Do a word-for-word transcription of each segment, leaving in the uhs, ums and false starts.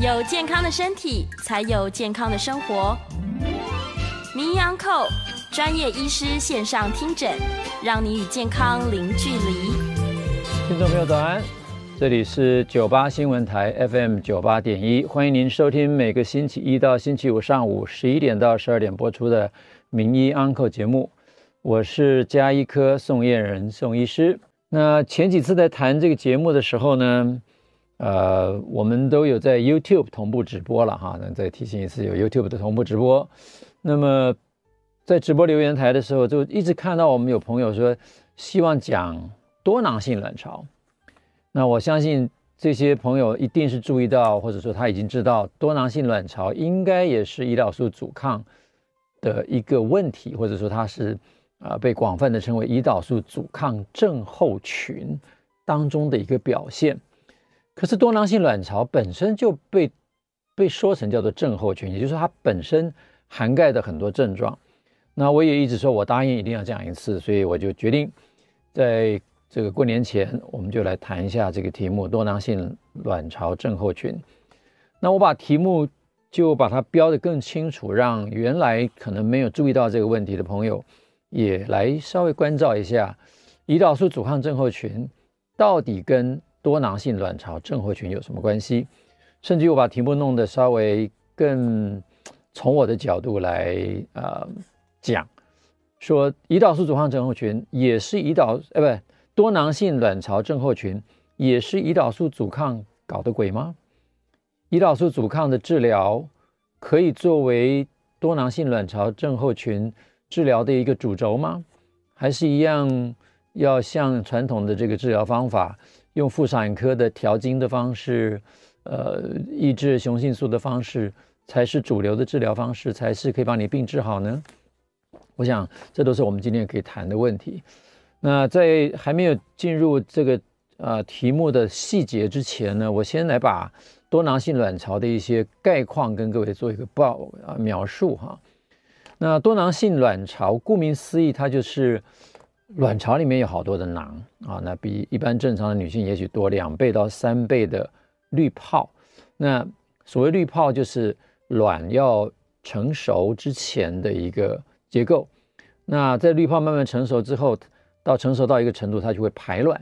有健康的身体，才有健康的生活。名医昂寇，专业医师线上听诊，让你与健康零距离。听众朋友，早安。 这里是九八新闻台 F M 九八点一，欢迎您收听每个星期一到星期五上午十一点到十二点播出的《名医昂寇》节目。我是家医科宋晏仁宋医师。那前几次在谈这个节目的时候呢，呃，我们都有在 YouTube 同步直播了哈。那再提醒一次，有 YouTube 的同步直播。那么在直播留言台的时候，就一直看到我们有朋友说希望讲多囊性卵巢。 那我相信这些朋友一定是注意到，或者说他已经知道，多囊性卵巢应该也是胰岛素阻抗的一个问题，或者说它是啊、呃、被广泛的称为胰岛素阻抗症候群当中的一个表现。可是多囊性卵巢本身就被被说成叫做症候群，也就是说它本身涵盖的很多症状。那我也一直说我答应一定要讲一次，所以我就决定在。 这个过年前，我们就来谈一下这个题目——多囊性卵巢症候群。那我把题目就把它标得更清楚，让原来可能没有注意到这个问题的朋友，也来稍微关照一下：胰岛素阻抗症候群到底跟多囊性卵巢症候群有什么关系？甚至我把题目弄得稍微更从我的角度来啊、呃、讲，说胰岛素阻抗症候群也是胰岛哎不。 多囊性卵巢症候群也是胰岛素阻抗搞的鬼吗？胰岛素阻抗的治疗可以作为多囊性卵巢症候群治疗的一个主轴吗？还是一样要像传统的这个治疗方法，用妇产科的调经的方式，呃，抑制雄性素的方式才是主流的治疗方式，才是可以把你病治好呢？我想这都是我们今天可以谈的问题。 那在还没有进入这个呃题目的细节之前呢，我先来把多囊性卵巢的一些概况跟各位做一个报啊、呃、描述哈。那多囊性卵巢顾名思义，它就是卵巢里面有好多的囊啊，那比一般正常的女性也许多两倍到三倍的滤泡。那所谓滤泡，就是卵要成熟之前的一个结构。那在滤泡慢慢成熟之后， 到成熟到一个程度，它就会排卵，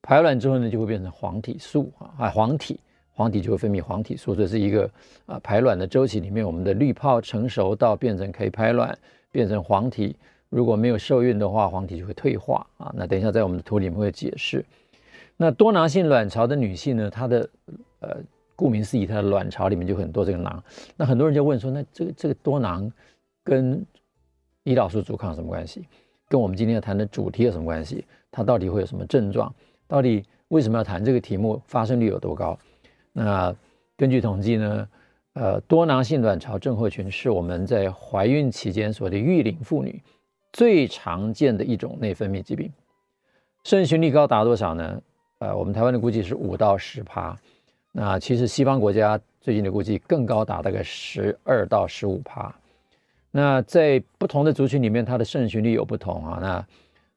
排卵之后呢，就会变成黄体素啊，黄体，黄体就会分泌黄体素，这是一个啊、呃、排卵的周期里面，我们的滤泡成熟到变成可以排卵，变成黄体。如果没有受孕的话，黄体就会退化啊。那等一下在我们的图里面会解释。那多囊性卵巢的女性呢，她的呃，顾名思义，她的卵巢里面就很多这个囊。那很多人就问说，那这个这个多囊跟胰岛素阻抗有什么关系？ 跟我们今天要谈的主题有什么关系？它到底会有什么症状？到底为什么要谈这个题目？发生率有多高？那根据统计呢，呃，多囊性卵巢症候群是我们在怀孕期间所谓的育龄妇女最常见的一种内分泌疾病，盛行率高达多少呢？呃，我们台湾的估计是五到十趴，那其实西方国家最近的估计更高达大概十二到十五趴。 那在不同的族群里面，它的盛行率有不同啊。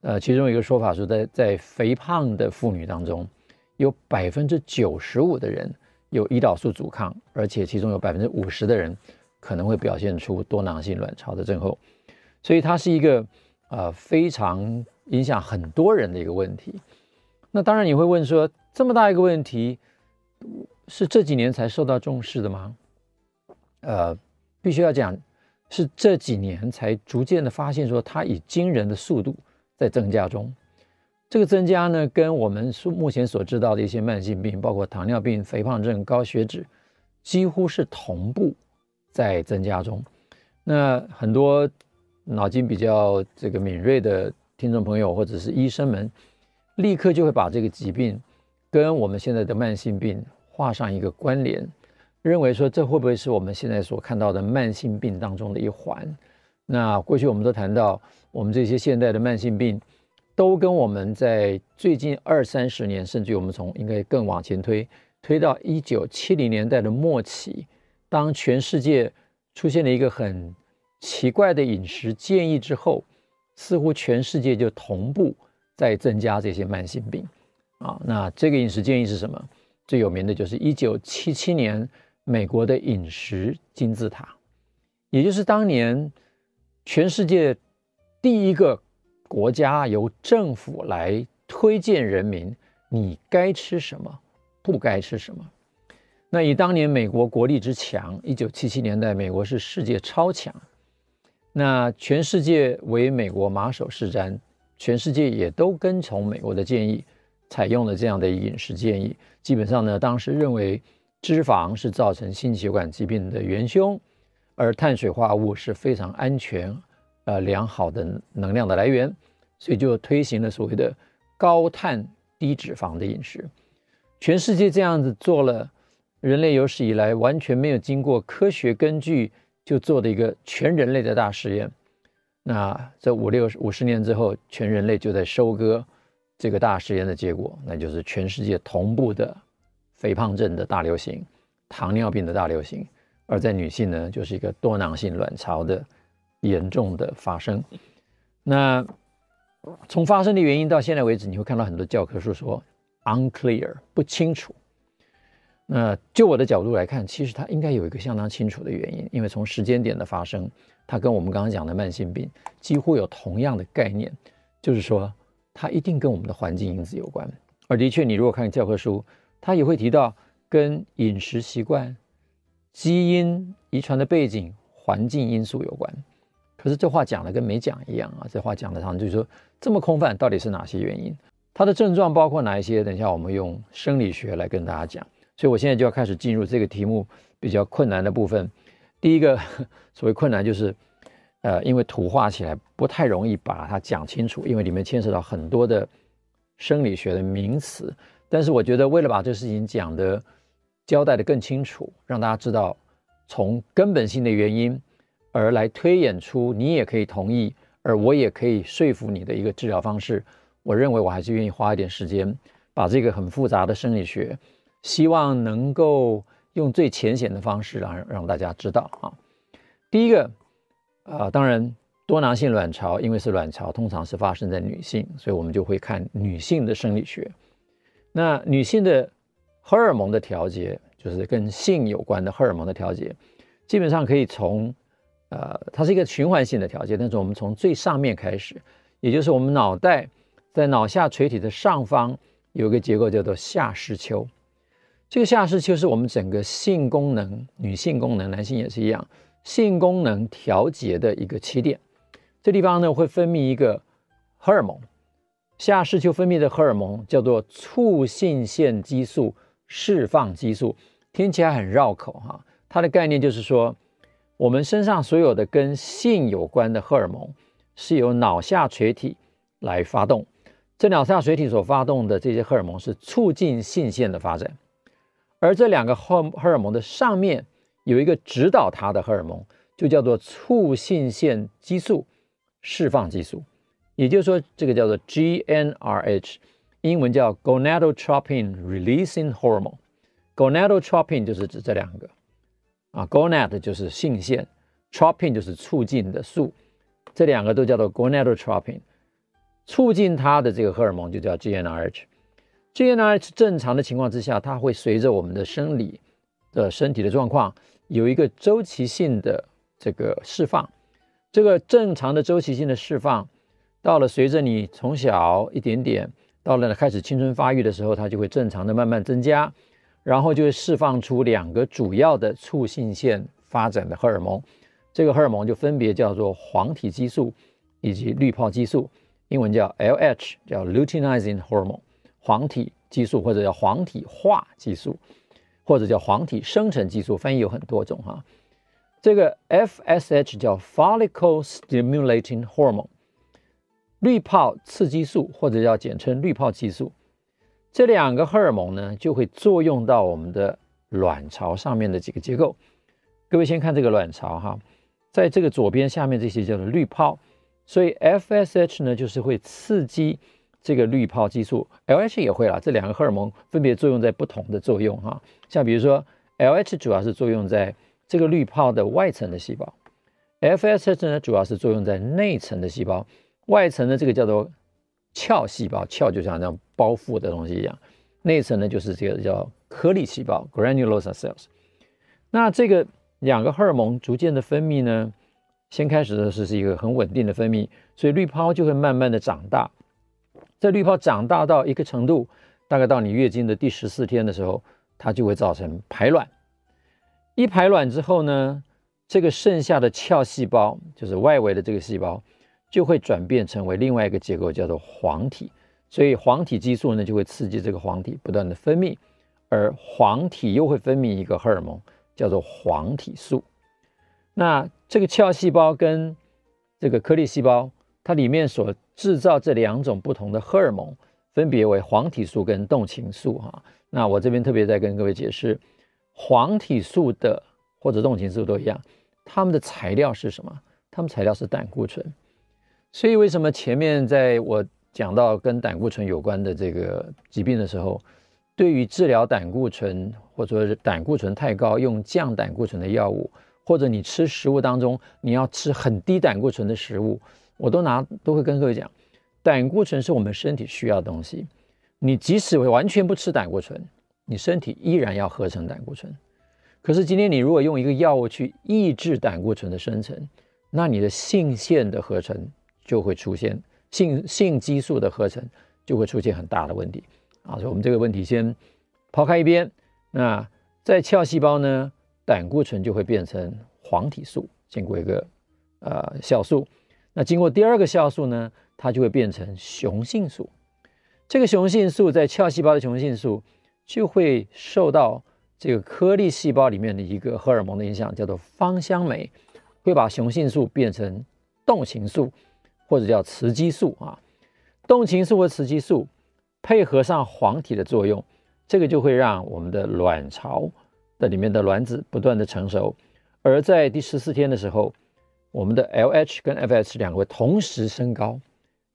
那呃，其中一个说法是在，在在肥胖的妇女当中，有百分之九十五的人有胰岛素阻抗，而且其中有百分之五十的人可能会表现出多囊性卵巢的症候，所以它是一个呃非常影响很多人的一个问题。那当然你会问说，这么大一个问题，是这几年才受到重视的吗？呃，必须要讲。 是这几年才逐渐的发现，说它以惊人的速度在增加中。这个增加呢，跟我们目前所知道的一些慢性病，包括糖尿病、肥胖症、高血脂，几乎是同步在增加中。那很多脑筋比较这个敏锐的听众朋友或者是医生们，立刻就会把这个疾病跟我们现在的慢性病画上一个关联。 认为说这会不会是我们现在所看到的慢性病当中的一环？那过去我们都谈到，我们这些现代的慢性病，都跟我们在最近二三十年，甚至我们从应该更往前推，推到一九七零年代的末期，当全世界出现了一个很奇怪的饮食建议之后，似乎全世界就同步在增加这些慢性病。啊，那这个饮食建议是什么？最有名的就是一九七七年。美国的饮食金字塔，也就是当年全世界第一个国家由政府来推荐人民你该吃什么，不该吃什么。那以当年美国国力之强，一九七七年代美国是世界超强，那全世界为美国马首是瞻，全世界也都跟从美国的建议，采用了这样的饮食建议。基本上呢，当时认为脂肪是造成心血管疾病的元凶，而碳水化合物是非常安全、呃良好的能量的来源，所以就推行了所谓的高碳低脂肪的饮食。全世界这样子做了人类有史以来完全没有经过科学根据就做的一个全人类的大实验。那这五六五十年之后，全人类就在收割这个大实验的结果，那就是全世界同步的肥胖症的大流行，糖尿病的大流行，而在女性呢，就是一个多囊性卵巢的严重的发生。那从发生的原因到现在为止，你会看到很多教科书说 unclear 不清楚。那就我的角度来看，其实它应该有一个相当清楚的原因，因为从时间点的发生，它跟我们刚刚讲的慢性病几乎有同样的概念，就是说它一定跟我们的环境因子有关。而的确你如果看教科书，它也会提到跟饮食习惯、基因、遗传的背景、环境因素有关。可是这话讲的跟没讲一样啊！这话讲的上就是说这么空泛，到底是哪些原因？它的症状包括哪一些？等一下我们用生理学来跟大家讲。所以我现在就要开始进入这个题目比较困难的部分。第一个所谓困难就是呃，因为图画起来不太容易把它讲清楚，因为里面牵涉到很多的生理学的名词。但是我觉得为了把这事情讲的交代的更清楚，让大家知道从根本性的原因而来推演出你也可以同意，而我也可以说服你的一个治疗方式，我认为我还是愿意花一点时间把这个很复杂的生理学，希望能够用最浅显的方式让让大家知道啊。第一个啊、呃，当然多囊性卵巢，因为是卵巢，通常是发生在女性，所以我们就会看女性的生理学。那女性的荷尔蒙的调节，就是跟性有关的荷尔蒙的调节，基本上可以从呃，它是一个循环性的调节，但是我们从最上面开始，也就是我们脑袋在脑下垂体的上方有一个结构叫做下视丘。这个下视丘是我们整个性功能，女性功能，男性也是一样，性功能调节的一个起点。这地方呢会分泌一个荷尔蒙，下视丘分泌的荷尔蒙叫做促性腺激素释放激素，听起来很绕口哈。它的概念就是说，我们身上所有的跟性有关的荷尔蒙是由脑下垂体来发动，这脑下垂体所发动的这些荷尔蒙是促进性腺的发展，而这两个荷尔蒙的上面有一个指导它的荷尔蒙，就叫做促性腺激素释放激素，也就是说这个叫做 G N R H， 英文叫 Gonadotropin releasing hormone。 Gonadotropin 就是指这两个啊 ，gonad 就是性腺 ，tropin 就是促进的素，这两个都叫做 gonadotropin， 促进它的这个荷尔蒙就叫 G N R H。G N R H 正常的情况之下，它会随着我们的生理的身体的状况有一个周期性的这个释放。这个正常的周期性的释放，到了随着你从小一点点到了开始青春发育的时候，它就会正常的慢慢增加。然后就会释放出两个主要的促性腺发展的荷尔蒙，这个荷尔蒙就分别叫做黄体激素以及滤泡激素，英文叫 L H， 叫 Luteinizing Hormone， 黄体激素或者叫黄体化激素，或者叫黄体生成激素，翻译有很多种哈。这个 F S H 叫 Follicle Stimulating Hormone， 滤泡刺激素或者叫简称滤泡激素。这两个荷尔蒙呢，就会作用到我们的卵巢上面的几个结构。各位先看这个卵巢哈，在这个左边下面这些叫做滤泡，所以 F S H 呢就是会刺激这个滤泡激素 ，L H 也会啦。这两个荷尔蒙分别作用在不同的作用哈，像比如说 L H 主要是作用在这个滤泡的外层的细胞 ，F S H 呢主要是作用在内层的细胞，外层的这个叫做鞘细胞，鞘就像这样包覆的东西一样，内层呢就是这个叫颗粒细胞 granulosa cells。那这个两个荷尔蒙逐渐的分泌呢，先开始的时候是一个很稳定的分泌，所以滤泡就会慢慢的长大。在滤泡长大到一个程度，大概到你月经的第十四天的时候，它就会造成排卵。一排卵之后呢，这个剩下的鞘细胞，就是外围的这个细胞，就会转变成为另外一个结构，叫做黄体。所以黄体激素呢，就会刺激这个黄体不断的分泌，而黄体又会分泌一个荷尔蒙，叫做黄体素。那这个鞘细胞跟这个颗粒细胞，它里面所制造这两种不同的荷尔蒙，分别为黄体素跟动情素哈。那我这边特别再跟各位解释，黄体素的或者动情素都一样，它们的材料是什么？它们材料是胆固醇。所以为什么前面在我讲到跟胆固醇有关的这个疾病的时候，对于治疗胆固醇或者说胆固醇太高，用降胆固醇的药物，或者你吃食物当中你要吃很低胆固醇的食物，我都拿都会跟各位讲，胆固醇是我们身体需要的东西。你即使完全不吃胆固醇，你身体依然要合成胆固醇。可是今天你如果用一个药物去抑制胆固醇的生成，那你的性腺的合成就会出现性性激素的合成就会出现很大的问题啊！所以我们这个问题先抛开一边。那在鞘细胞呢，胆固醇就会变成黄体素，经过一个呃酵素。那经过第二个酵素呢，它就会变成雄性素。这个雄性素在鞘细胞的雄性素就会受到这个颗粒细胞里面的一个荷尔蒙的影响，叫做芳香酶，会把雄性素变成动情素或者叫雌激素啊。动情素和雌激素配合上黄体的作用，这个就会让我们的卵巢的里面的卵子不断的成熟，而在第十四天的时候，我们的 L H 跟 F S 两个会同时升高。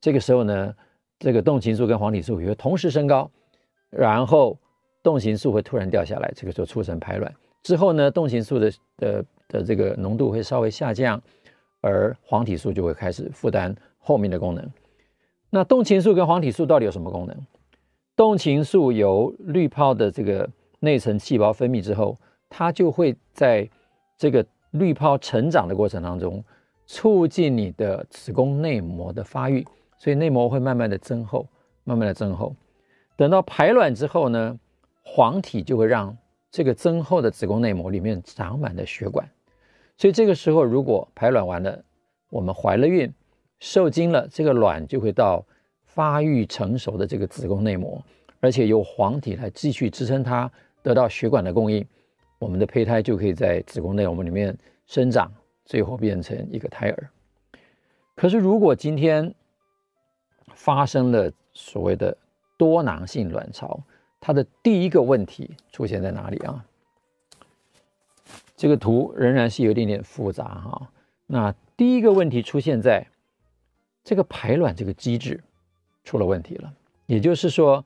这个时候呢，这个动情素跟黄体素也会同时升高，然后动情素会突然掉下来，这个时候促成排卵。之后呢，动情素的的的这个浓度会稍微下降，而黄体素就会开始负担后面的功能。那动情素跟黄体素到底有什么功能？动情素由滤泡的这个内层细胞分泌之后，它就会在这个滤泡成长的过程当中，促进你的子宫内膜的发育，所以内膜会慢慢的增厚，慢慢的增厚。等到排卵之后呢，黄体就会让这个增厚的子宫内膜里面长满了血管。所以这个时候如果排卵完了，我们怀了孕受精了，这个卵就会到发育成熟的这个子宫内膜，而且由黄体来继续支撑它，得到血管的供应，我们的胚胎就可以在子宫内膜里面生长，最后变成一个胎儿。可是如果今天发生了所谓的多囊性卵巢，它的第一个问题出现在哪里啊？这个图仍然是有一点点复杂哈。那第一个问题出现在这个排卵这个机制出了问题了，也就是说，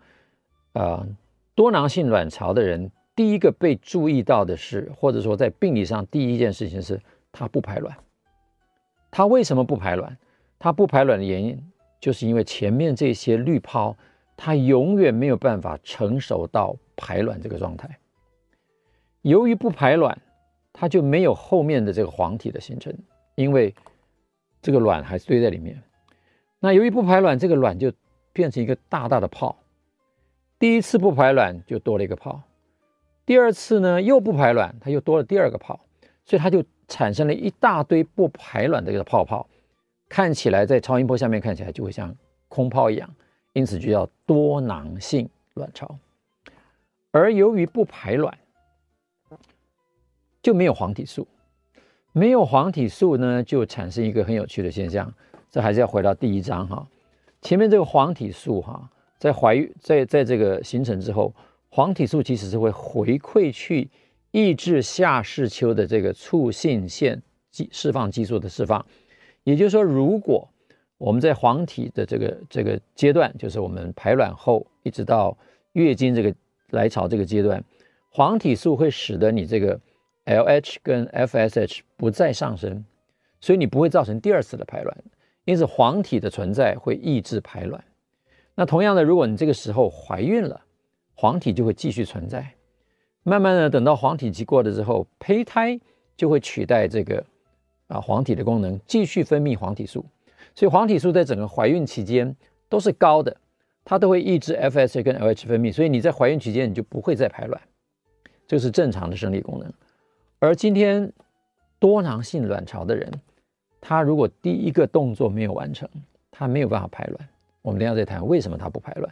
呃，多囊性卵巢的人第一个被注意到的是，或者说在病理上第一件事情是，他不排卵。他为什么不排卵？他不排卵的原因，就是因为前面这些滤泡，它永远没有办法成熟到排卵这个状态。由于不排卵，它就没有后面的这个黄体的形成，因为这个卵还堆在里面。那由于不排卵，这个卵就变成一个大大的泡。第一次不排卵就多了一个泡，第二次呢又不排卵，它又多了第二个泡，所以它就产生了一大堆不排卵的一个泡泡，看起来在超音波下面看起来就会像空泡一样。因此就叫多囊性卵巢。而由于不排卵，就没有黄体素。没有黄体素呢，就产生一个很有趣的现象。这还是要回到第一章哈。前面这个黄体素哈，在怀孕在在这个形成之后，黄体素其实是会回馈去抑制下视丘的这个促性腺释放激素的释放。也就是说，如果我们在黄体的这个这个阶段，就是我们排卵后一直到月经这个来潮这个阶段，黄体素会使得你这个 L H 跟 F S H 不再上升，所以你不会造成第二次的排卵。因此黄体的存在会抑制排卵。那同样的，如果你这个时候怀孕了，黄体就会继续存在。慢慢的等到黄体期过了之后，胚胎就会取代这个啊黄体的功能，继续分泌黄体素。所以黄体素在整个怀孕期间都是高的，它都会抑制 F S H 跟 L H 分泌，所以你在怀孕期间你就不会再排卵，这是正常的生理功能。而今天多囊性卵巢的人，他如果第一个动作没有完成，他没有办法排卵。我们等一下再谈为什么他不排卵。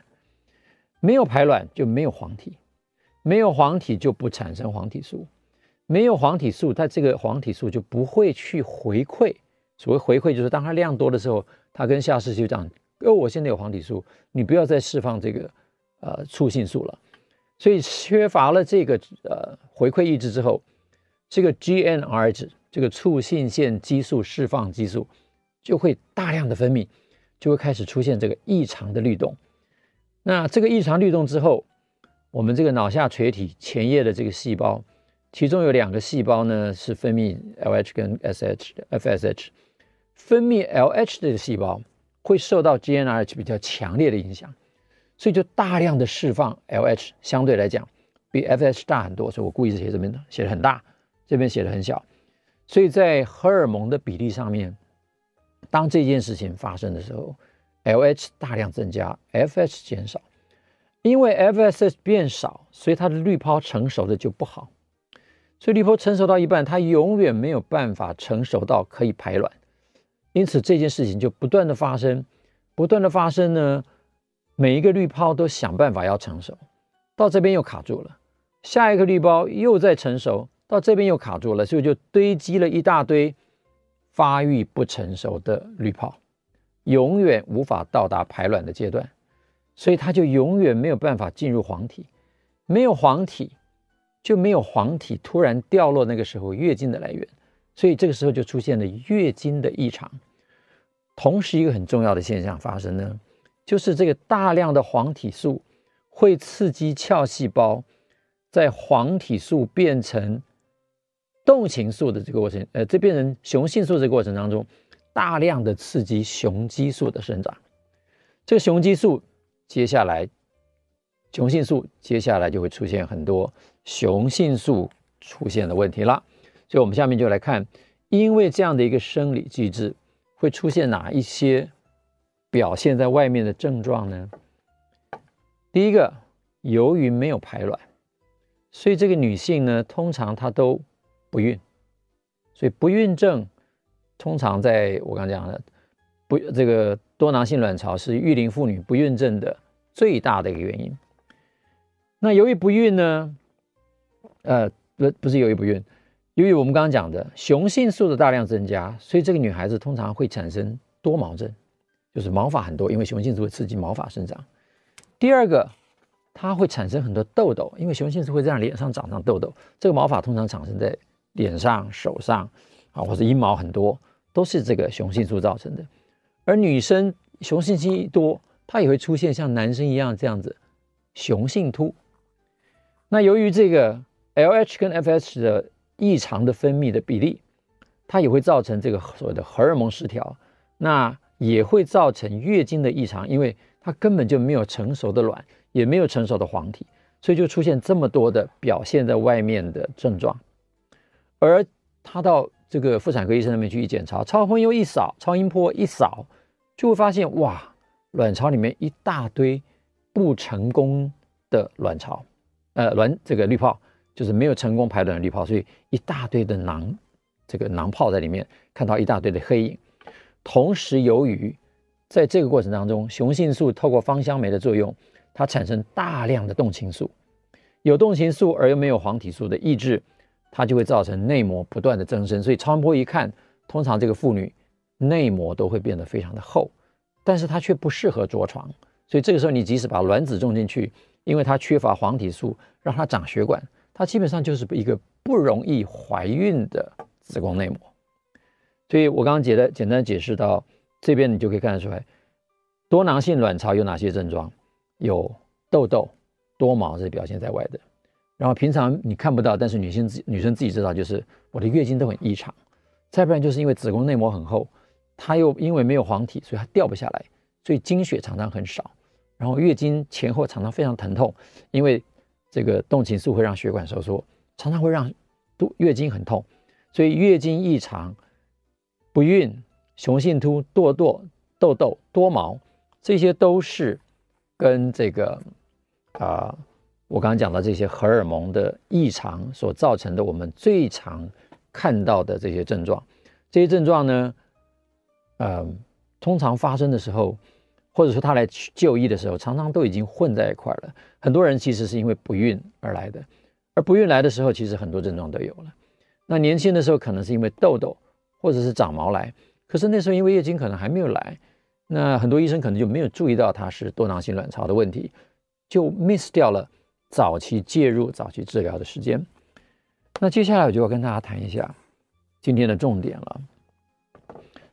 没有排卵就没有黄体，没有黄体就不产生黄体素，没有黄体素，它这个黄体素就不会去回馈。所谓回馈就是当它量多的时候，它跟下视丘讲：哦，我现在有黄体素，你不要再释放这个呃促性素了。所以缺乏了这个呃回馈抑制之后，这个 G N R 值，这个促性腺激素释放激素就会大量的分泌，就会开始出现这个异常的律动。那这个异常律动之后，我们这个脑下垂体前叶的这个细胞，其中有两个细胞呢是分泌 L H 跟 F S H， 分泌 L H 的细胞会受到 G N R H 比较强烈的影响，所以就大量的释放 L H， 相对来讲比 F S H 大很多，所以我故意写这边写的很大，这边写的很小。所以在荷尔蒙的比例上面，当这件事情发生的时候， L H 大量增加， F S H 减少。因为 F S H 变少，所以它的滤泡成熟的就不好，所以滤泡成熟到一半，它永远没有办法成熟到可以排卵，因此这件事情就不断的发生，不断的发生呢，每一个滤泡都想办法要成熟，到这边又卡住了，下一个滤泡又在成熟，到这边又卡住了，所以就堆积了一大堆发育不成熟的滤泡，永远无法到达排卵的阶段。所以它就永远没有办法进入黄体，没有黄体就没有黄体突然掉落那个时候月经的来源，所以这个时候就出现了月经的异常。同时一个很重要的现象发生呢，就是这个大量的黄体素会刺激鞘细胞在黄体素变成动情素的这个过程，呃，这变成雄性素的过程当中，大量的刺激雄激素的生长，这个雄激素。接下来雄性素接下来就会出现很多雄性素出现的问题了，所以我们下面就来看，因为这样的一个生理机制会出现哪一些表现在外面的症状呢？第一个，由于没有排卵，所以这个女性呢通常她都不孕，所以不孕症通常在我刚讲的不这个多囊性卵巢是育龄妇女不孕症的最大的一个原因。那由于不孕呢，呃，不不是由于不孕，由于我们刚刚讲的雄性素的大量增加，所以这个女孩子通常会产生多毛症，就是毛发很多，因为雄性素会刺激毛发生长。第二个，她会产生很多痘痘，因为雄性素会在脸上长上痘痘，这个毛发通常产生在脸上、手上啊，或者阴毛很多，都是这个雄性素造成的。而女生雄性素一多，她也会出现像男生一样这样子雄性秃。那由于这个 L H 跟 F S H 的异常的分泌的比例，它也会造成这个所谓的荷尔蒙失调，那也会造成月经的异常，因为它根本就没有成熟的卵，也没有成熟的黄体，所以就出现这么多的表现在外面的症状。而她到这个妇产科医生那边去一检查，超声波一扫，超音波一扫，就会发现哇，卵巢里面一大堆不成功的卵巢，呃，卵这个滤泡就是没有成功排卵的滤泡，所以一大堆的囊，这个囊泡在里面，看到一大堆的黑影。同时，由于在这个过程当中，雄性素透过芳香酶的作用，它产生大量的动情素，有动情素而又没有黄体素的抑制。它就会造成内膜不断的增生，所以超声波一看，通常这个妇女内膜都会变得非常的厚，但是它却不适合着床，所以这个时候你即使把卵子种进去，因为它缺乏黄体素，让它长血管，它基本上就是一个不容易怀孕的子宫内膜。所以我刚刚解的简单解释到这边，你就可以看得出来，多囊性卵巢有哪些症状？有痘痘、多毛是表现在外的。然后平常你看不到，但是女性女生自己知道，就是我的月经都很异常，再不然就是因为子宫内膜很厚，它又因为没有黄体，所以它掉不下来，所以经血常常很少，然后月经前后常常非常疼痛，因为这个动情素会让血管收缩，常常会让月经很痛。所以月经异常、不孕、雄性秃、堕堕、痘痘、多毛，这些都是跟这个啊、呃，我刚刚讲到这些荷尔蒙的异常所造成的，我们最常看到的这些症状。这些症状呢，呃，通常发生的时候，或者说他来就医的时候，常常都已经混在一块了。很多人其实是因为不孕而来的，而不孕来的时候，其实很多症状都有了。那年轻的时候可能是因为痘痘或者是长毛来，可是那时候因为月经可能还没有来，那很多医生可能就没有注意到它是多囊性卵巢的问题，就 miss 掉了早期介入、早期治疗的时间。那接下来我就要跟大家谈一下今天的重点了。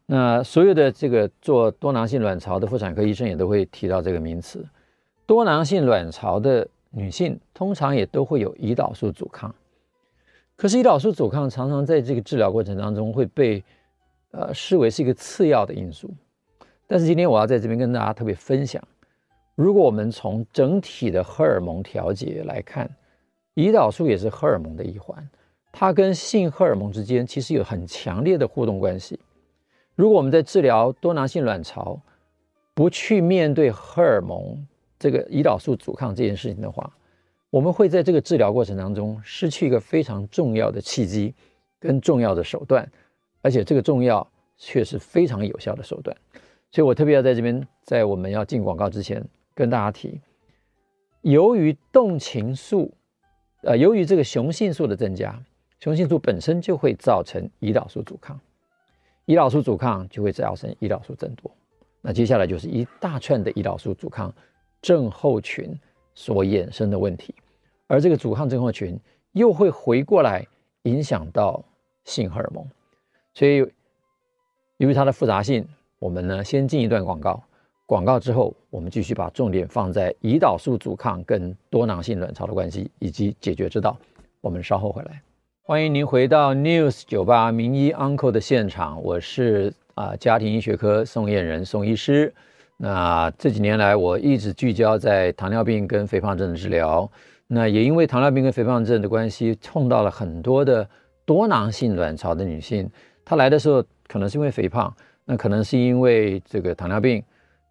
那所有的这个做多囊性卵巢的妇产科医生也都会提到这个名词。多囊性卵巢的女性通常也都会有胰岛素阻抗，可是胰岛素阻抗常常在这个治疗过程当中会被呃视为是一个次要的因素。但是今天我要在这边跟大家特别分享，如果我们从整体的荷尔蒙调节来看，胰岛素也是荷尔蒙的一环，它跟性荷尔蒙之间其实有很强烈的互动关系。如果我们在治疗多囊性卵巢不去面对荷尔蒙这个胰岛素阻抗这件事情的话，我们会在这个治疗过程当中失去一个非常重要的契机跟重要的手段，而且这个重要却是非常有效的手段。所以我特别要在这边，在我们要进广告之前跟大家提，由于动情素呃，由于这个雄性素的增加，雄性素本身就会造成胰岛素阻抗，胰岛素阻抗就会造成胰岛素增多，那接下来就是一大串的胰岛素阻抗症候群所衍生的问题，而这个阻抗症候群又会回过来影响到性荷尔蒙。所以由于它的复杂性，我们呢先进一段广告，广告之后我们继续把重点放在胰岛素阻抗跟多囊性卵巢的关系以及解决之道，我们稍后回来。欢迎您回到 News 九八 名医 Uncle 的现场，我是、呃、家庭医学科宋晏仁宋医师。那这几年来我一直聚焦在糖尿病跟肥胖症的治疗，那也因为糖尿病跟肥胖症的关系，碰到了很多的多囊性卵巢的女性，她来的时候可能是因为肥胖，那可能是因为这个糖尿病，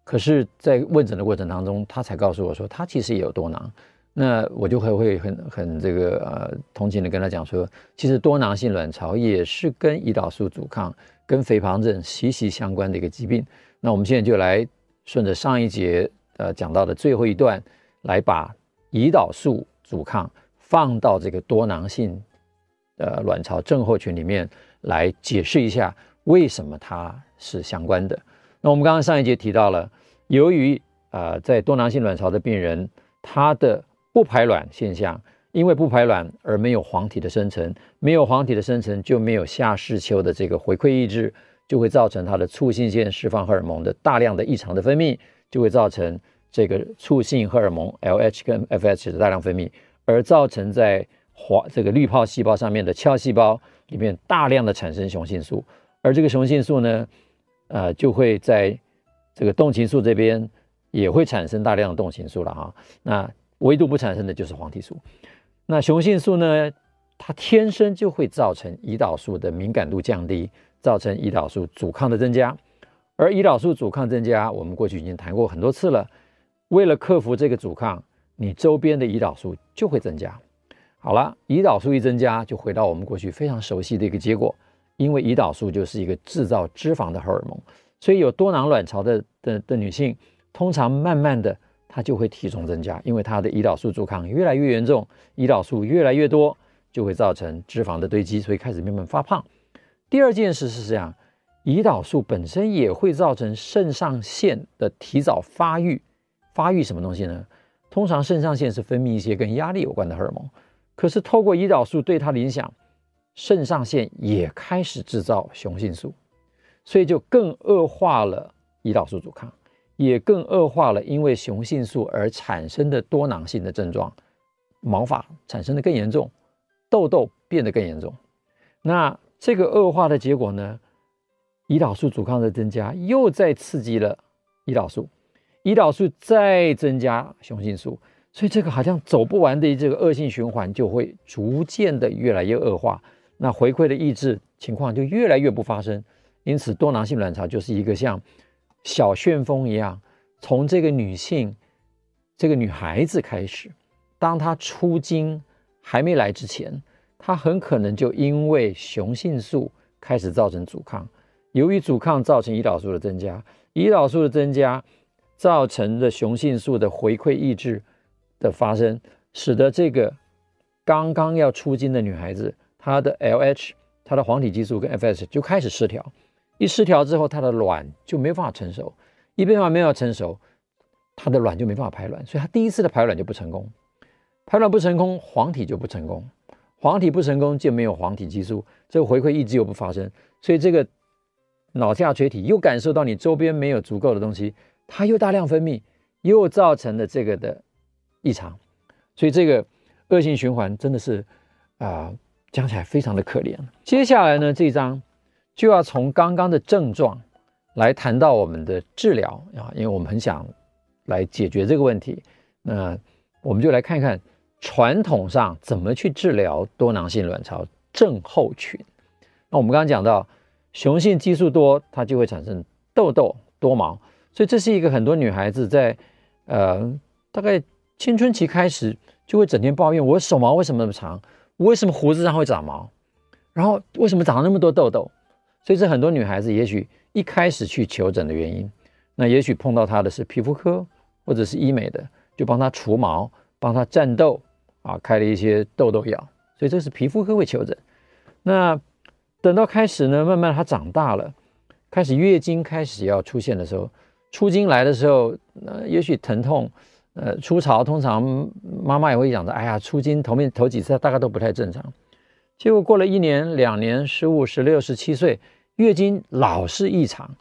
可是在问诊的过程当中，她才告诉我说她其实也有多囊，那我就会很很这个呃同情的跟她讲说，其实多囊性卵巢也是跟胰岛素阻抗跟肥胖症息息相关的一个疾病。那我们现在就来顺着上一节呃讲到的最后一段，来把胰岛素阻抗放到这个多囊性呃卵巢症候群里面来解释一下为什么它是相关的。那我们刚刚上一节提到了，由于呃在多囊性卵巢的病人，他的不排卵现象，因为不排卵而没有黄体的生成，没有黄体的生成就没有下视丘的这个回馈抑制，就会造成它的促性腺释放荷尔蒙的大量的异常的分泌，就会造成这个促性荷尔蒙 L H 跟 F H 的大量分泌，而造成在这个滤泡细胞上面的鞘细胞里面大量的产生雄性素，而这个雄性素呢，呃，就会在这个动情素这边也会产生大量的动情素了哈。那唯独不产生的就是黄体素。那雄性素呢，它天生就会造成胰岛素的敏感度降低，造成胰岛素阻抗的增加，而胰岛素阻抗增加，我们过去已经谈过很多次了。为了克服这个阻抗，你周边的胰岛素就会增加。好了，胰岛素一增加，就回到我们过去非常熟悉的一个结果，因为胰岛素就是一个制造脂肪的荷尔蒙，所以有多囊卵巢 的, 的, 的女性，通常慢慢的她就会体重增加，因为她的胰岛素阻抗越来越严重，胰岛素越来越多，就会造成脂肪的堆积，所以开始慢慢发胖。第二件事是这样，胰岛素本身也会造成肾上腺的提早发育。发育什么东西呢？通常肾上腺是分泌一些跟压力有关的荷尔蒙，可是透过胰岛素对它的影响，肾上腺也开始制造雄性素，所以就更恶化了胰岛素阻抗，也更恶化了因为雄性素而产生的多囊性的症状，毛发产生的更严重，痘痘变得更严重。那这个恶化的结果呢，胰岛素阻抗的增加又再刺激了胰岛素，胰岛素再增加雄性素，所以这个好像走不完的这个恶性循环就会逐渐的越来越恶化，那回馈的抑制情况就越来越不发生。因此多囊性卵巢就是一个像小旋风一样，从这个女性这个女孩子开始，当她初经还没来之前，她很可能就因为雄性素开始造成阻抗，由于阻抗造成胰岛素的增加，胰岛素的增加造成的雄性素的回馈抑制的发生，使得这个刚刚要出经的女孩子，她的 L H 她的黄体激素跟 F S 就开始失调，一失调之后她的卵就没办法成熟，一没办法成熟她的卵就没办法排卵，所以她第一次的排卵就不成功，排卵不成功黄体就不成功，黄体不成功就没有黄体激素，这个回馈抑制又不发生，所以这个脑下垂体又感受到你周边没有足够的东西，它又大量分泌，又造成了这个的异常，所以这个恶性循环真的是啊、呃，讲起来非常的可怜。接下来呢，这一章就要从刚刚的症状来谈到我们的治疗啊，因为我们很想来解决这个问题，那我们就来看看传统上怎么去治疗多囊性卵巢症候群。那我们刚刚讲到雄性激素多，它就会产生痘痘多毛，所以这是一个很多女孩子在呃大概青春期开始就会整天抱怨，我手毛为什么那么长，我为什么胡子上会长毛，然后为什么长了那么多痘痘，所以这很多女孩子也许一开始去求诊的原因。那也许碰到她的是皮肤科或者是医美的，就帮她除毛，帮她战斗啊，开了一些痘痘药，所以这是皮肤科会求诊。那等到开始呢，慢慢她长大了，开始月经开始要出现的时候，初经来的时候，呃、也许疼痛，呃，初潮通常妈妈也会讲的，哎呀，初经头面头几次大概都不太正常。结果过了一年、两年、十五、十六、十七岁，月经老是异常。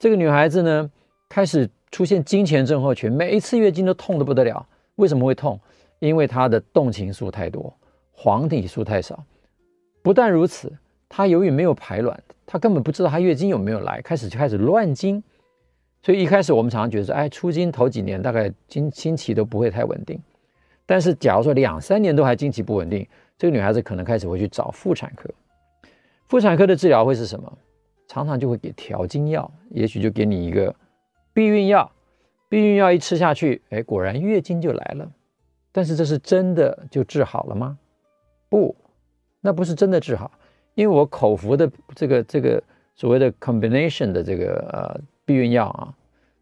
这个女孩子呢，开始出现经前症候群，每一次月经都痛得不得了。为什么会痛？因为她的动情素太多，黄体素太少。不但如此，她由于没有排卵，她根本不知道她月经有没有来，开始就开始乱经。所以一开始我们常常觉得，哎，初经头几年大概经经期都不会太稳定，但是假如说两三年都还经期不稳定，这个女孩子可能开始会去找妇产科。妇产科的治疗会是什么？常常就会给调经药，也许就给你一个避孕药，避孕药一吃下去，哎，果然月经就来了。但是这是真的就治好了吗？不，那不是真的治好，因为我口服的这个这个所谓的 combination 的这个呃。避孕药啊，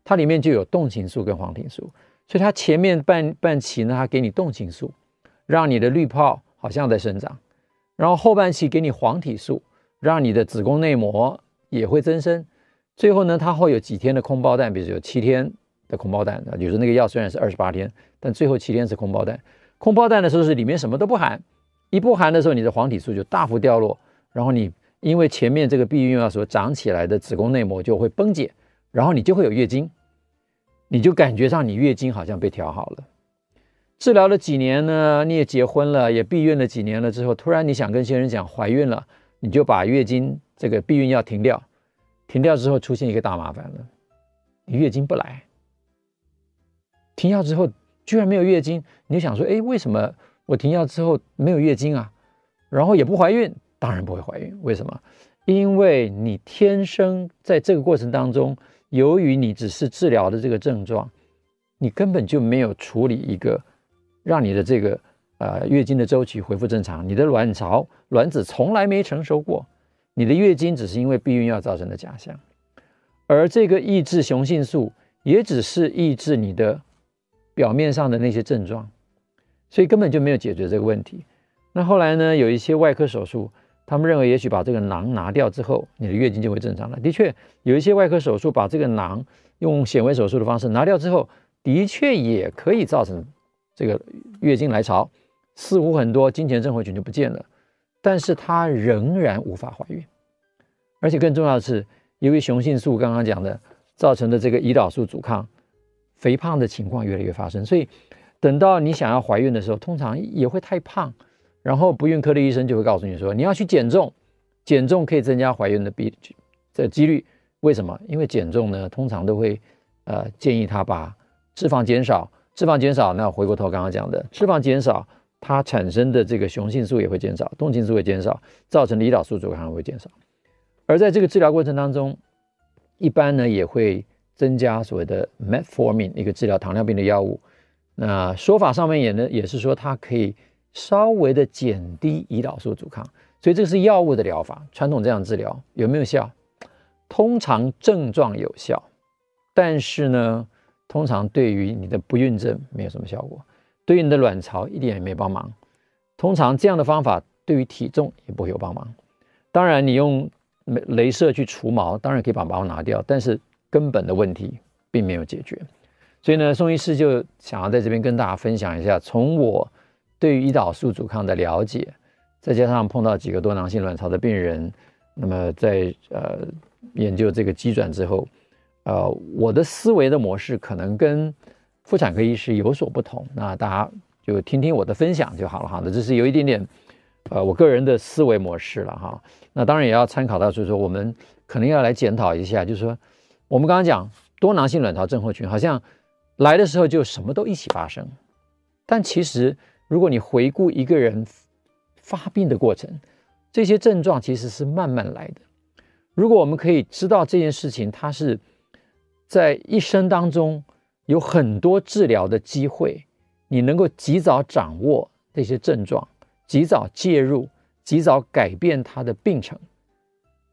它里面就有动情素跟黄体素，所以它前面半半期呢，它给你动情素，让你的滤泡好像在生长，然后后半期给你黄体素，让你的子宫内膜也会增生，最后呢，它会有几天的空包蛋，比如有七天的空包蛋，比如说那个药虽然是二十八天，但最后七天是空包蛋。空包蛋的时候是里面什么都不含，一不含的时候，你的黄体素就大幅掉落，然后你因为前面这个避孕药所长起来的子宫内膜就会崩解。然后你就会有月经，你就感觉上你月经好像被调好了。治疗了几年呢，你也结婚了，也避孕了几年了之后，突然你想跟先生讲怀孕了，你就把月经这个避孕药停掉，停掉之后出现一个大麻烦了，你月经不来。停药之后居然没有月经，你就想说，哎，为什么我停药之后没有月经啊？然后也不怀孕，当然不会怀孕，为什么？因为你天生在这个过程当中。由于你只是治疗的这个症状，你根本就没有处理一个让你的这个呃月经的周期恢复正常，你的卵巢卵子从来没成熟过，你的月经只是因为避孕药造成的假象，而这个抑制雄性素也只是抑制你的表面上的那些症状，所以根本就没有解决这个问题。那后来呢，有一些外科手术，他们认为也许把这个囊拿掉之后，你的月经就会正常了。的确有一些外科手术把这个囊用显微手术的方式拿掉之后，的确也可以造成这个月经来潮，似乎很多经前症候群就不见了，但是它仍然无法怀孕。而且更重要的是，由于雄性素刚刚讲的造成的这个胰岛素阻抗，肥胖的情况越来越发生，所以等到你想要怀孕的时候，通常也会太胖，然后不孕科的医生就会告诉你说，你要去减重，减重可以增加怀孕的比的几率。为什么？因为减重呢，通常都会呃建议他把脂肪减少，脂肪减少，那回过头刚刚讲的，脂肪减少，它产生的这个雄性素也会减少，动性素也减少，造成胰岛素阻抗会减少。而在这个治疗过程当中，一般呢也会增加所谓的 Metformin， 一个治疗糖尿病的药物。那说法上面也呢也是说它可以稍微的减低胰岛素阻抗，所以这是药物的疗法。传统这样治疗有没有效？通常症状有效，但是呢，通常对于你的不孕症没有什么效果，对于你的卵巢一点也没帮忙。通常这样的方法对于体重也不会有帮忙。当然，你用雷射去除毛，当然可以把毛拿掉，但是根本的问题并没有解决。所以呢，宋医师就想要在这边跟大家分享一下，从我对于胰岛素阻抗的了解，再加上碰到几个多囊性卵巢的病人，那么在呃研究这个机转之后，呃，我的思维的模式可能跟妇产科医师有所不同。那大家就听听我的分享就好了哈。这是有一点点呃我个人的思维模式了哈。那当然也要参考到，就是说我们可能要来检讨一下，就是说我们刚刚讲多囊性卵巢症候群好像来的时候就什么都一起发生，但其实如果你回顾一个人发病的过程，这些症状其实是慢慢来的。如果我们可以知道这件事情，它是在一生当中有很多治疗的机会，你能够及早掌握这些症状，及早介入，及早改变它的病程，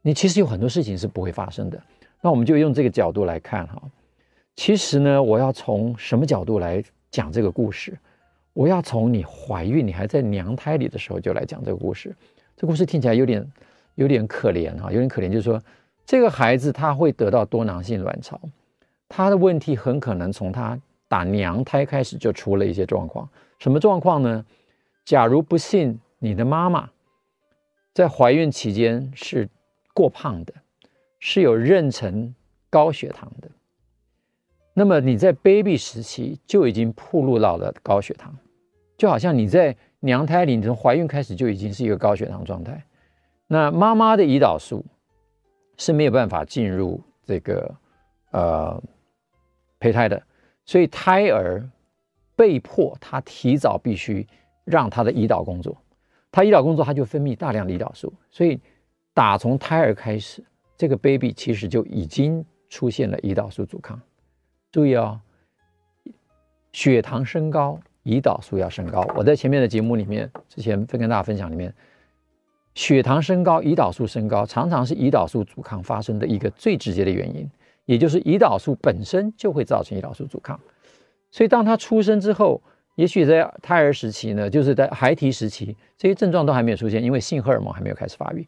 你其实有很多事情是不会发生的。那我们就用这个角度来看哈。其实呢，我要从什么角度来讲这个故事？我要从你怀孕，你还在娘胎里的时候就来讲这个故事。这故事听起来有点有点可怜哈，有点可怜，就是说这个孩子他会得到多囊性卵巢，他的问题很可能从他打娘胎开始就出了一些状况。什么状况呢？假如不幸你的妈妈在怀孕期间是过胖的，是有妊娠高血糖的，那么你在 baby 时期就已经暴露到了高血糖，就好像你在娘胎里，你从怀孕开始就已经是一个高血糖状态。那妈妈的胰岛素是没有办法进入这个呃胚胎的，所以胎儿被迫他提早必须让他的胰岛工作，他胰岛工作他就分泌大量的胰岛素，所以打从胎儿开始，这个 baby 其实就已经出现了胰岛素阻抗。注意哦，血糖升高，胰岛素要升高。我在前面的节目里面，之前跟大家分享里面，血糖升高、胰岛素升高，常常是胰岛素阻抗发生的一个最直接的原因，也就是胰岛素本身就会造成胰岛素阻抗。所以当他出生之后，也许在胎儿时期呢，就是在孩提时期，这些症状都还没有出现，因为性荷尔蒙还没有开始发育。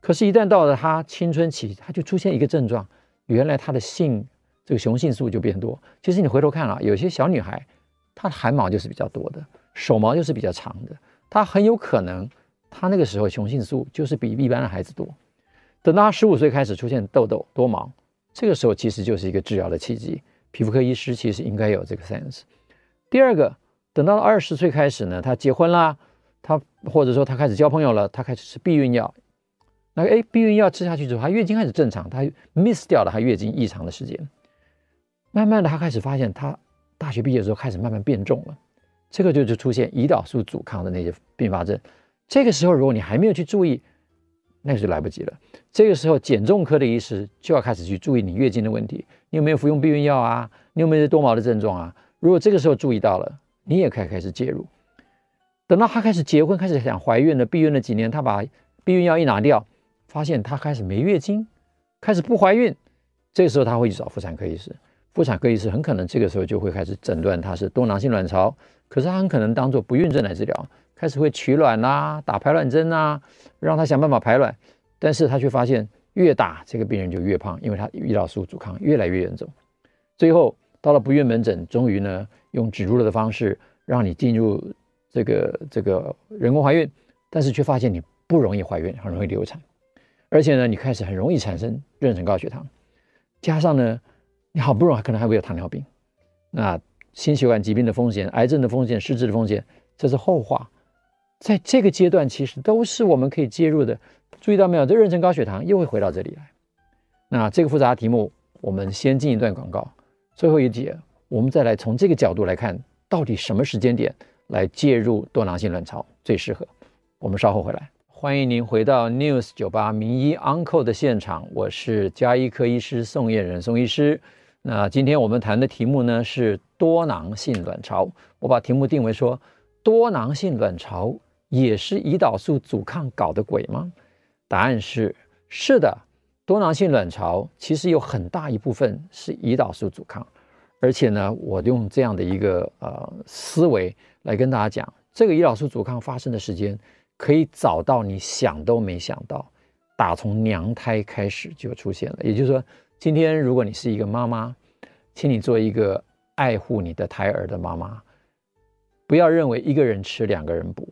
可是，一旦到了他青春期，他就出现一个症状，原来他的性这个雄性素就变多。其实你回头看了，有些小女孩，她的汗毛就是比较多的，手毛就是比较长的，她很有可能，她那个时候雄性素就是比一般的孩子多。等到她十五岁开始出现痘痘、多毛，这个时候其实就是一个治疗的契机。皮肤科医师其实应该有这个 sense。第二个，等到二十岁开始呢，她结婚啦，她或者说她开始交朋友了，她开始吃避孕药。那哎，避孕药吃下去之后，她月经开始正常，她 miss 掉了她月经异常的时间。慢慢的，他开始发现，他大学毕业的时候开始慢慢变重了，这个就是出现胰岛素阻抗的那些并发症。这个时候，如果你还没有去注意，那就来不及了。这个时候，减重科的医师就要开始去注意你月经的问题，你有没有服用避孕药啊？你有没有多毛的症状啊？如果这个时候注意到了，你也可以开始介入。等到他开始结婚，开始想怀孕了，避孕了几年，他把避孕药一拿掉，发现他开始没月经，开始不怀孕，这个时候他会去找妇产科医师。妇产科医师很可能这个时候就会开始诊断它是多囊性卵巢，可是它很可能当做不孕症来治疗，开始会取卵啊，打排卵针啊，让他想办法排卵，但是他却发现越打这个病人就越胖，因为他胰岛素阻抗越来越严重。最后到了不孕门诊，终于呢用植入了的方式让你进入这个这个人工怀孕，但是却发现你不容易怀孕，很容易流产，而且呢你开始很容易产生妊娠高血糖，加上呢你好不容易可能还会有糖尿病，那心血管疾病的风险、癌症的风险、失智的风险，这是后话。在这个阶段，其实都是我们可以介入的。注意到没有？这妊娠高血糖又会回到这里来。那这个复杂题目，我们先进一段广告，最后一节我们再来从这个角度来看到底什么时间点来介入多囊性卵巢最适合？我们稍后回来。欢迎您回到 News 九八名医 Uncle 的现场，我是家医科医师宋晏仁宋医师。那今天我们谈的题目呢是多囊性卵巢，我把题目定为说，多囊性卵巢也是胰岛素阻抗搞的鬼吗？答案是是的，多囊性卵巢其实有很大一部分是胰岛素阻抗，而且呢，我用这样的一个呃思维来跟大家讲，这个胰岛素阻抗发生的时间，可以早到你想都没想到，打从娘胎开始就出现了。也就是说，今天如果你是一个妈妈，请你做一个爱护你的胎儿的妈妈，不要认为一个人吃两个人补，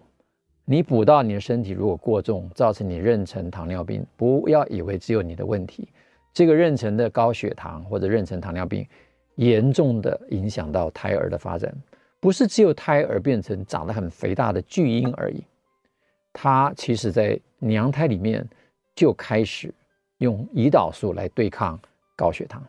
你补到你的身体如果过重，造成你妊娠糖尿病，不要以为只有你的问题，这个妊娠的高血糖或者妊娠糖尿病严重的影响到胎儿的发展，不是只有胎儿变成长得很肥大的巨婴而已。它其实在娘胎里面就开始用胰岛素来对抗高血糖，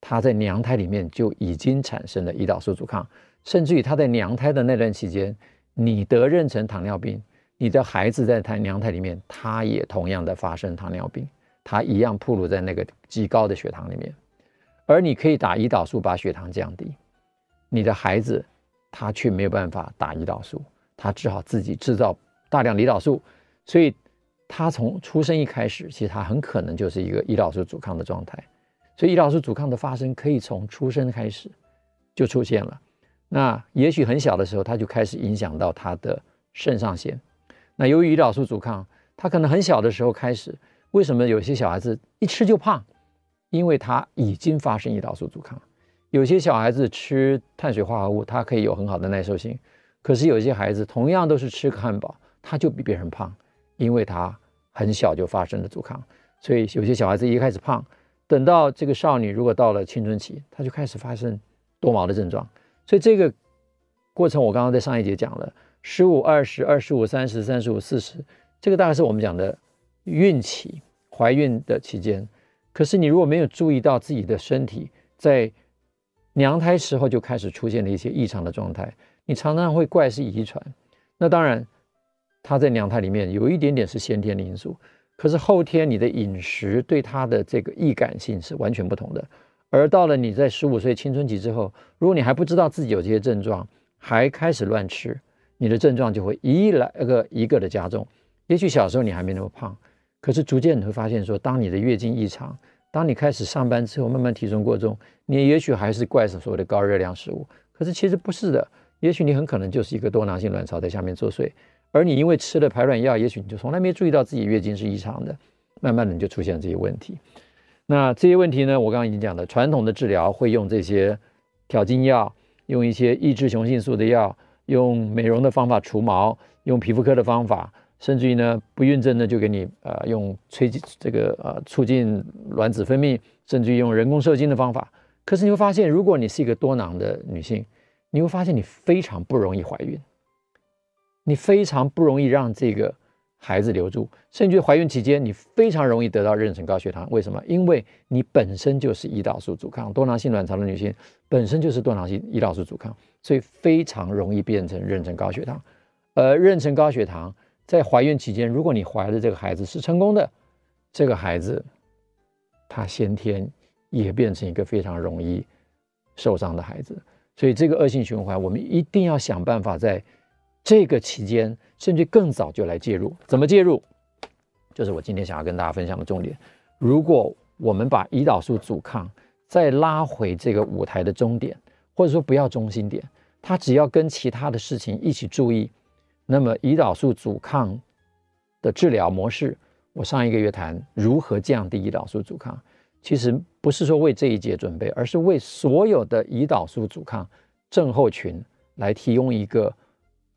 它在娘胎里面就已经产生了胰岛素阻抗，甚至于它在娘胎的那段期间，你得妊娠糖尿病，你的孩子在他娘胎里面，他也同样的发生糖尿病，他一样暴露在那个极高的血糖里面，而你可以打胰岛素把血糖降低，你的孩子他却没有办法打胰岛素，他只好自己制造大量胰岛素，所以他从出生一开始，其实他很可能就是一个胰岛素阻抗的状态。所以胰岛素阻抗的发生可以从出生开始就出现了。那也许很小的时候，他就开始影响到他的肾上腺。那由于胰岛素阻抗，他可能很小的时候开始，为什么有些小孩子一吃就胖？因为他已经发生胰岛素阻抗。有些小孩子吃碳水化合物，他可以有很好的耐受性，可是有些孩子同样都是吃汉堡，他就比别人胖，因为他很小就发生了阻抗。所以有些小孩子一开始胖，等到这个少女如果到了青春期，她就开始发生多毛的症状。所以这个过程我刚刚在上一节讲了，十五、二十、二十五、三十、三十五、四十，这个大概是我们讲的孕期，怀孕的期间。可是你如果没有注意到自己的身体在娘胎时候就开始出现了一些异常的状态，你常常会怪是遗传。那当然它在娘胎里面有一点点是先天的因素，可是后天你的饮食对它的这个易感性是完全不同的。而到了你在十五岁青春期之后，如果你还不知道自己有这些症状，还开始乱吃，你的症状就会一来一个一个的加重。也许小时候你还没那么胖，可是逐渐你会发现说，当你的月经异常，当你开始上班之后慢慢体重过重，你也许还是怪所谓的高热量食物，可是其实不是的，也许你很可能就是一个多囊性卵巢在下面作祟。而你因为吃了排卵药，也许你就从来没注意到自己月经是异常的，慢慢的你就出现这些问题。那这些问题呢，我刚刚已经讲了，传统的治疗会用这些调经药，用一些抑制雄性素的药，用美容的方法除毛，用皮肤科的方法，甚至于呢不孕症呢就给你呃用催这个呃促进卵子分泌，甚至于用人工受精的方法。可是你会发现，如果你是一个多囊的女性，你会发现你非常不容易怀孕。你非常不容易让这个孩子留住，甚至怀孕期间你非常容易得到妊娠高血糖。为什么？因为你本身就是胰岛素阻抗，多囊性卵巢的女性本身就是多囊性胰岛素阻抗，所以非常容易变成妊娠高血糖。而妊娠高血糖在怀孕期间，如果你怀的这个孩子是成功的，这个孩子他先天也变成一个非常容易受伤的孩子。所以这个恶性循环，我们一定要想办法在这个期间甚至更早就来介入。怎么介入？就是我今天想要跟大家分享的重点。如果我们把胰岛素阻抗再拉回这个舞台的终点，或者说不要中心点，它只要跟其他的事情一起注意，那么胰岛素阻抗的治疗模式，我上一个月谈如何降低胰岛素阻抗，其实不是说为这一节准备，而是为所有的胰岛素阻抗症候群来提供一个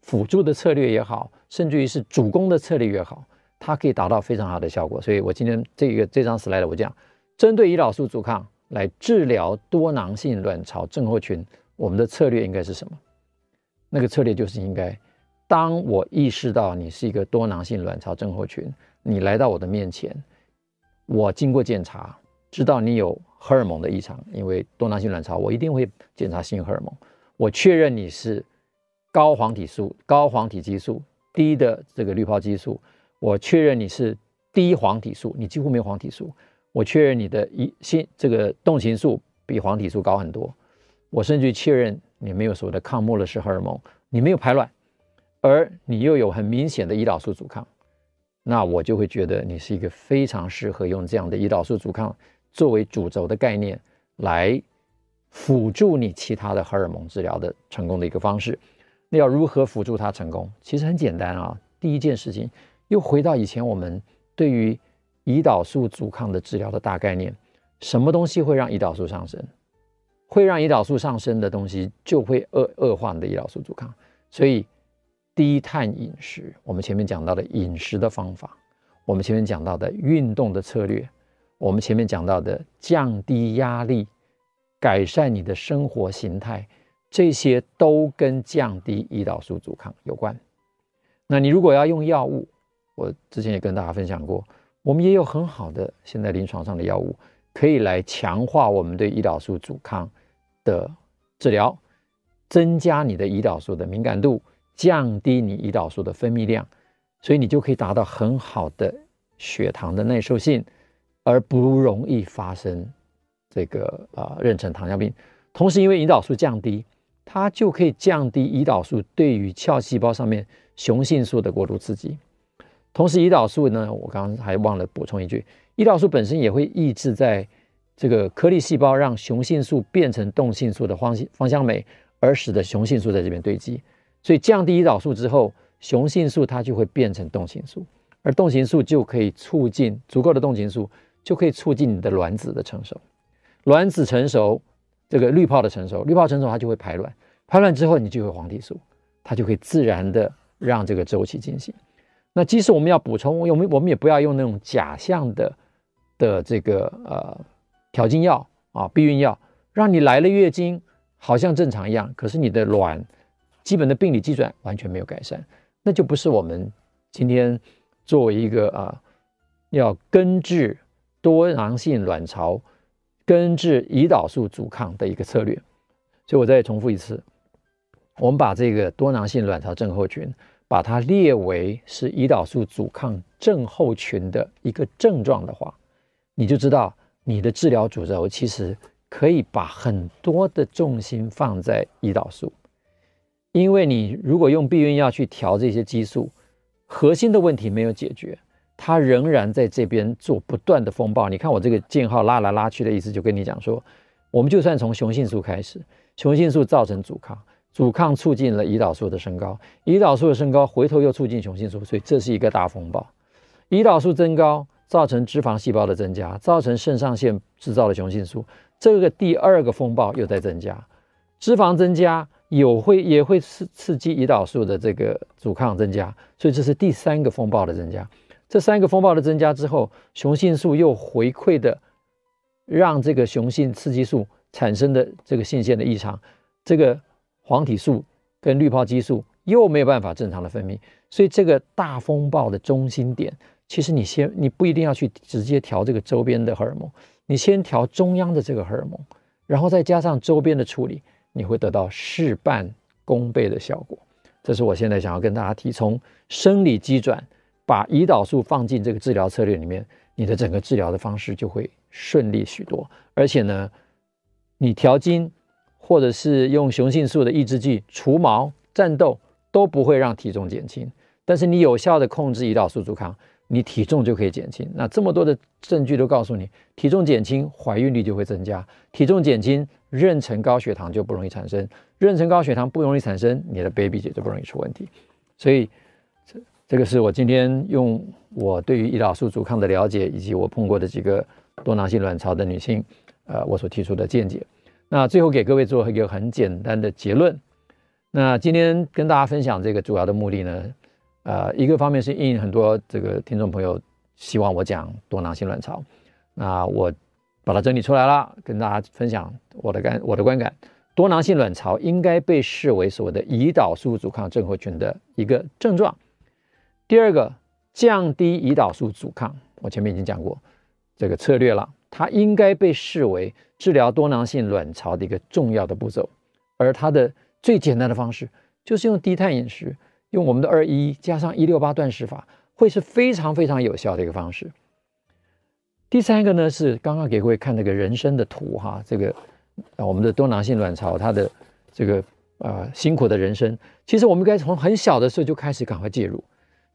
辅助的策略也好，甚至于是主攻的策略也好，它可以达到非常好的效果。所以我今天这个这张 slide 我讲，针对胰岛素阻抗来治疗多囊性卵巢症候群，我们的策略应该是什么？那个策略就是应该，当我意识到你是一个多囊性卵巢症候群，你来到我的面前，我经过检查知道你有荷尔蒙的异常，因为多囊性卵巢我一定会检查性荷尔蒙，我确认你是高黄体素、高黄体激素、低的这个滤泡激素，我确认你是低黄体素，你几乎没有黄体素，我确认你的一性这个动情素比黄体素高很多，我甚至确认你没有所谓的抗莫勒氏荷尔蒙，你没有排卵，而你又有很明显的胰岛素阻抗，那我就会觉得你是一个非常适合用这样的胰岛素阻抗作为主轴的概念来辅助你其他的荷尔蒙治疗的成功的一个方式。那要如何辅助它成功？其实很简单啊，第一件事情又回到以前我们对于胰岛素阻抗的治疗的大概念，什么东西会让胰岛素上升？会让胰岛素上升的东西就会恶恶化你的胰岛素阻抗。所以低碳饮食，我们前面讲到的饮食的方法，我们前面讲到的运动的策略，我们前面讲到的降低压力，改善你的生活形态，这些都跟降低胰岛素阻抗有关。那你如果要用药物，我之前也跟大家分享过，我们也有很好的现在临床上的药物可以来强化我们对胰岛素阻抗的治疗，增加你的胰岛素的敏感度，降低你胰岛素的分泌量，所以你就可以达到很好的血糖的耐受性，而不容易发生这个啊、呃、妊娠糖尿病。同时因为胰岛素降低，它就可以降低胰岛素对于鞘细胞上面雄性素的过度刺激。同时胰岛素呢，我刚刚还忘了补充一句，胰岛素本身也会抑制在这个颗粒细胞让雄性素变成动性素的芳香酶，而使得雄性素在这边堆积。所以降低胰岛素之后，雄性素它就会变成动情素，而动情素就可以促进足够的动情素，就可以促进你的卵子的成熟，卵子成熟，这个滤泡的成熟，滤泡成熟它就会排卵，排卵之后你就会黄体素，它就可以自然的让这个周期进行。那即使我们要补充，我们我们也不要用那种假象的的这个呃调经药啊、避孕药，让你来了月经好像正常一样，可是你的卵基本的病理机转完全没有改善，那就不是我们今天作为一个啊、呃、要根治多囊性卵巢、根治胰岛素阻抗的一个策略。所以我再重复一次，我们把这个多囊性卵巢症候群把它列为是胰岛素阻抗症候群的一个症状的话，你就知道你的治疗主轴其实可以把很多的重心放在胰岛素。因为你如果用避孕药去调这些激素，核心的问题没有解决，它仍然在这边做不断的风暴。你看我这个箭号拉来拉去的意思，就跟你讲说，我们就算从雄性素开始，雄性素造成阻抗，阻抗促进了胰岛素的升高，胰岛素的升高回头又促进雄性素，所以这是一个大风暴。胰岛素增高造成脂肪细胞的增加，造成肾上腺制造的雄性素，这个第二个风暴又在增加，脂肪增加有会也会刺激胰岛素的这个阻抗增加，所以这是第三个风暴的增加。这三个风暴的增加之后，雄性素又回馈的让这个雄性刺激素产生的这个性腺的异常，这个黄体素跟滤泡激素又没有办法正常的分泌，所以这个大风暴的中心点，其实你先你不一定要去直接调这个周边的荷尔蒙，你先调中央的这个荷尔蒙，然后再加上周边的处理，你会得到事半功倍的效果。这是我现在想要跟大家提，从生理机转把胰岛素放进这个治疗策略里面，你的整个治疗的方式就会顺利许多。而且呢，你调经或者是用雄性素的抑制剂除毛战斗都不会让体重减轻，但是你有效的控制胰岛素阻抗，你体重就可以减轻。那这么多的证据都告诉你，体重减轻怀孕率就会增加，体重减轻妊娠高血糖就不容易产生，妊娠高血糖不容易产生，你的 baby 姐就不容易出问题。所以 这, 这个是我今天用我对于胰岛素阻抗的了解，以及我碰过的几个多囊性卵巢的女性呃，我所提出的见解。那最后给各位做一个很简单的结论。那今天跟大家分享这个主要的目的呢，呃，一个方面是因很多这个听众朋友希望我讲多囊性卵巢，那我把它整理出来了，跟大家分享我的感我的观感。多囊性卵巢应该被视为所谓的胰岛素阻抗症候群的一个症状。第二个，降低胰岛素阻抗，我前面已经讲过这个策略了，它应该被视为治疗多囊性卵巢的一个重要的步骤，而它的最简单的方式就是用低碳饮食，用我们的二一加上一六八断食法，会是非常非常有效的一个方式。第三个呢是刚刚给各位看那个人参的图哈，这个、啊、我们的多囊性卵巢它的这个呃辛苦的人参，其实我们应该从很小的时候就开始赶快介入，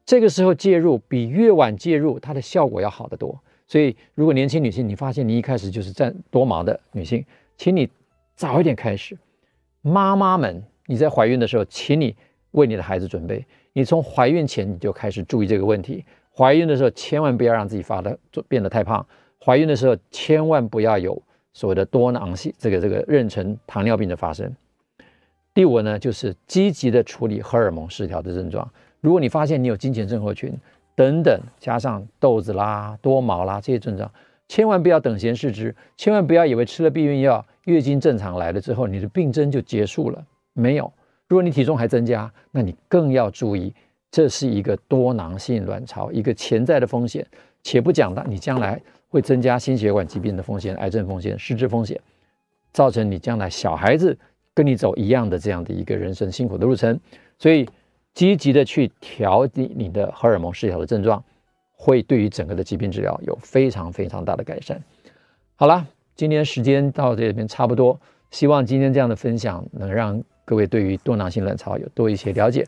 这个时候介入比越晚介入它的效果要好得多。所以如果年轻女性你发现你一开始就是占多毛的女性，请你早一点开始。妈妈们，你在怀孕的时候，请你为你的孩子准备，你从怀孕前你就开始注意这个问题。怀孕的时候千万不要让自己发的变得太胖，怀孕的时候千万不要有所谓的多囊性这个这个妊娠糖尿病的发生。第五呢，就是积极的处理荷尔蒙失调的症状。如果你发现你有经前症候群等等，加上豆子啦、多毛啦这些症状，千万不要等闲视之，千万不要以为吃了避孕药、月经正常来了之后你的病症就结束了，没有。如果你体重还增加，那你更要注意，这是一个多囊性卵巢一个潜在的风险，且不讲到你将来会增加心血管疾病的风险、癌症风险、失智风险，造成你将来小孩子跟你走一样的这样的一个人生辛苦的路程。所以积极的去调理你的荷尔蒙失调的症状，会对于整个的疾病治疗有非常非常大的改善。好了，今天时间到这边差不多，希望今天这样的分享能让各位对于多囊性卵巢有多一些了解。